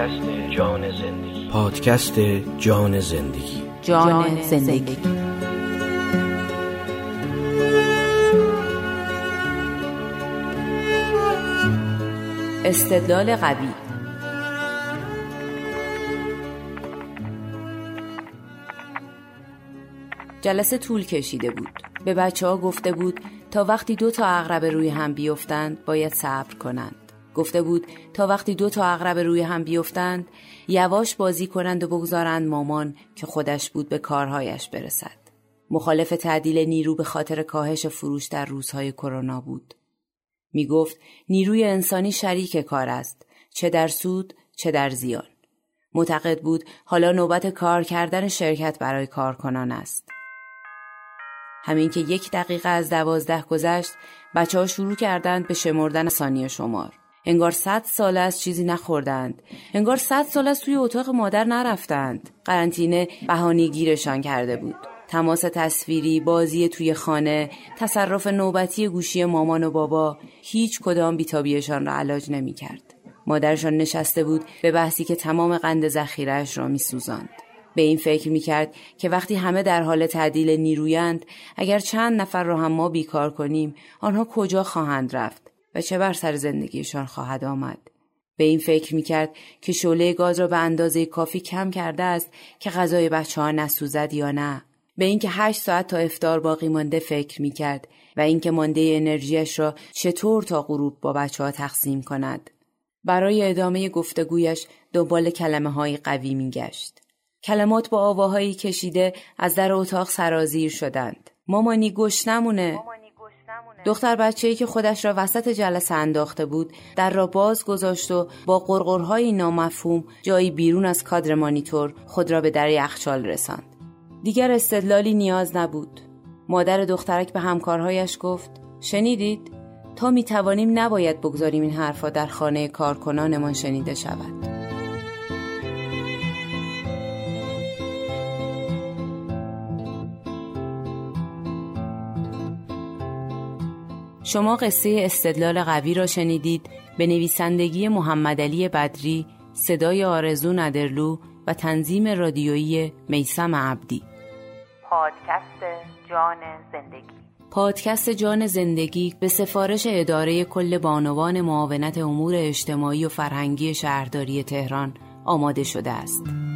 پادکست جان زندگی. پادکست جان زندگی. جان زندگی. استدلال قوی. جلسه طول کشیده بود. به بچه‌ها گفته بود تا وقتی 2 تا عقرب روی هم بیفتند باید صبر کنند. گفته بود تا وقتی 2 تا عقرب روی هم بیفتند یواش بازی کنند و بگذارند مامان که خودش بود به کارهایش برسد. مخالف تعدیل نیرو به خاطر کاهش فروش در روزهای کرونا بود. می گفت نیروی انسانی شریک کار است، چه در سود چه در زیان. معتقد بود حالا نوبت کار کردن شرکت برای کارکنان است. همین که 1 دقیقه از 12 گذشت، بچه‌ها شروع کردند به شمردن ثانیه شمار. انگار 100 سال از چیزی نخوردند، انگار 100 سال از توی اتاق مادر نرفتند. قرنطینه بهانه گیرشان کرده بود. تماس تصویری، بازی توی خانه، تصرف نوبتی گوشی مامان و بابا، هیچ کدام بی‌تابیشان را علاج نمی‌کرد. مادرشان نشسته بود به بحثی که تمام قند ذخیره‌اش را می‌سوزاند. به این فکر میکرد که وقتی همه در حال تعدیل نیرویند، اگر چند نفر را هم ما بیکار کنیم، آنها کجا خواهند رفت و چه بر سر زندگیشان خواهد آمد. به این فکر میکرد که شعله گاز را به اندازه کافی کم کرده است که غذای بچه‌ها نسوزد یا نه. به اینکه 8 ساعت تا افطار باقی مانده فکر میکرد و اینکه مانده انرژیش را چطور تا غروب با بچه‌ها تقسیم کند. برای ادامه گفتگویش دنبال کلمه‌های قوی میگشت. کلمات با آواهایی کشیده از در اتاق سرازیر شدند. مامانی گشنمونه. دختر بچه‌ای که خودش را وسط جلسه انداخته بود در را باز گذاشت و با غرغرهای نامفهوم جایی بیرون از کادر مانیتور خود را به در یخچال رساند. دیگر استدلالی نیاز نبود. مادر دخترک به همکارهایش گفت: شنیدید؟ تا میتوانیم نباید بگذاریم این حرفا در خانه کارکنانمان شنیده شود. شما قصه استدلال قوی را شنیدید به نویسندگی محمدعلی بدری، صدای آرزو ندرلو و تنظیم رادیویی میثم عبدی. پادکست جان زندگی. پادکست جان زندگی به سفارش اداره کل بانوان معاونت امور اجتماعی و فرهنگی شهرداری تهران آماده شده است.